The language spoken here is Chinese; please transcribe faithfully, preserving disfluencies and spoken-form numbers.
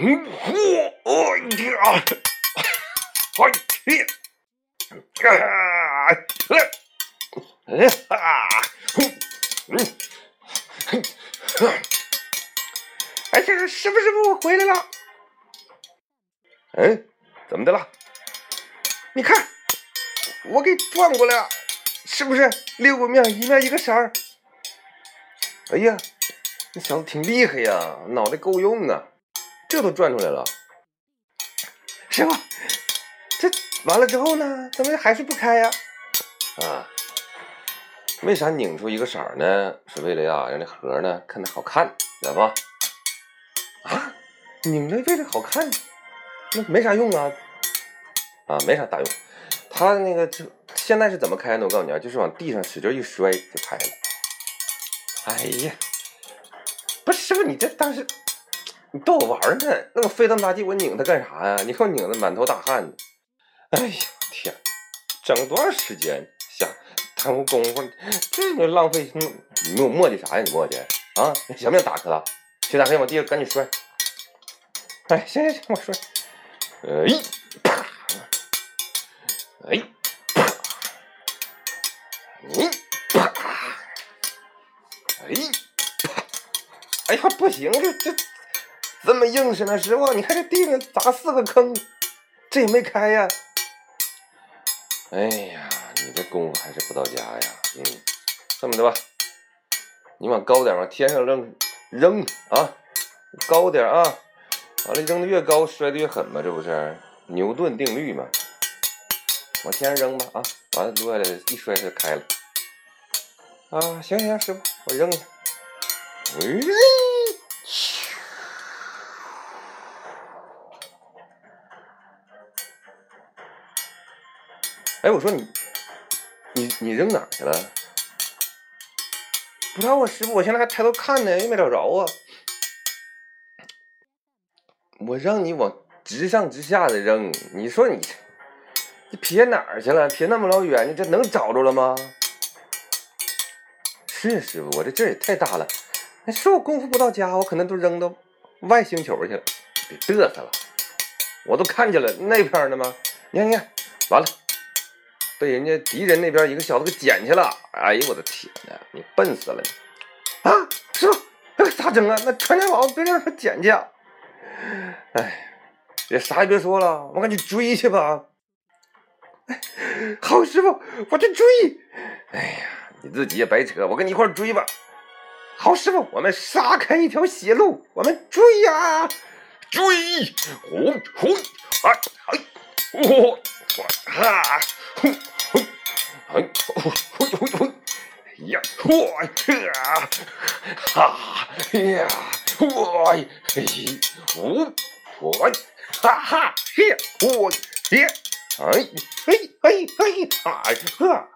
哎，这个师傅师傅，我回来了。哎，怎么的了？你看，我给转过来了，是不是六个面一面一个色儿？哎呀，那小子挺厉害呀，脑袋够用啊，这都转出来了。师傅，这完了之后呢，怎么还是不开呀？啊，为啥拧出一个色儿呢？是为了呀，让那盒呢看得好看，知道吧？啊，拧着为了好看，那没啥用啊。啊，没啥大用。他那个就现在是怎么开呢？我告诉你啊，就是往地上使劲一摔就开了。哎呀，不是师傅，你这当时你逗我玩呢？那我飞到大地，我拧它干啥呀？你看我拧的满头大汗的。哎呀，天，整多长时间？想耽误功夫，这就浪费。你没有磨叽啥呀？你磨叽啊？想不想打开了？去打开，往地上赶紧摔。哎，行行行，我摔。哎，啪！哎，啪！你啪！哎，啪！哎呀，不行，这这这么硬实呢，师傅，你看这地上砸四个坑，这也没开呀。哎呀，你这功夫还是不到家呀。嗯，这么的吧，你往高点，往天上扔扔啊，高点啊，完了扔的越高，摔的越狠嘛，这不是牛顿定律嘛。往天上扔吧啊！完了落下来一摔就开了啊！行行，师傅，我扔了。喂、哎！哎，我说你，你你扔哪去了？不知道啊，师傅，我现在还抬头看呢，也没找着啊。我让你往直上直下的扔，你说你。你撇哪儿去了？撇那么老远，你这能找着了吗？是师傅，我这劲儿也太大了。哎，说我功夫不到家，我可能都扔到外星球去了。别嘚瑟了，我都看见了那边呢吗？你看，你看，完了，被人家敌人那边一个小子给捡去了。哎呦，我的天哪！你笨死了你！啊，师傅，那咋整啊？那传家宝别让他捡去啊！哎，也啥也别说了，我赶紧追去吧。好师傅，我去追。哎呀，你自己也白扯，我跟你一块追吧。好师傅，我们杀开一条血路，我们追呀、啊，追！轰轰！哎哎，我哈！轰轰！哎，轰轰轰！呀，我啊，哈呀，我嘿，我我哈哈嘿，我耶！哎嘿嘿嘿，哎呵！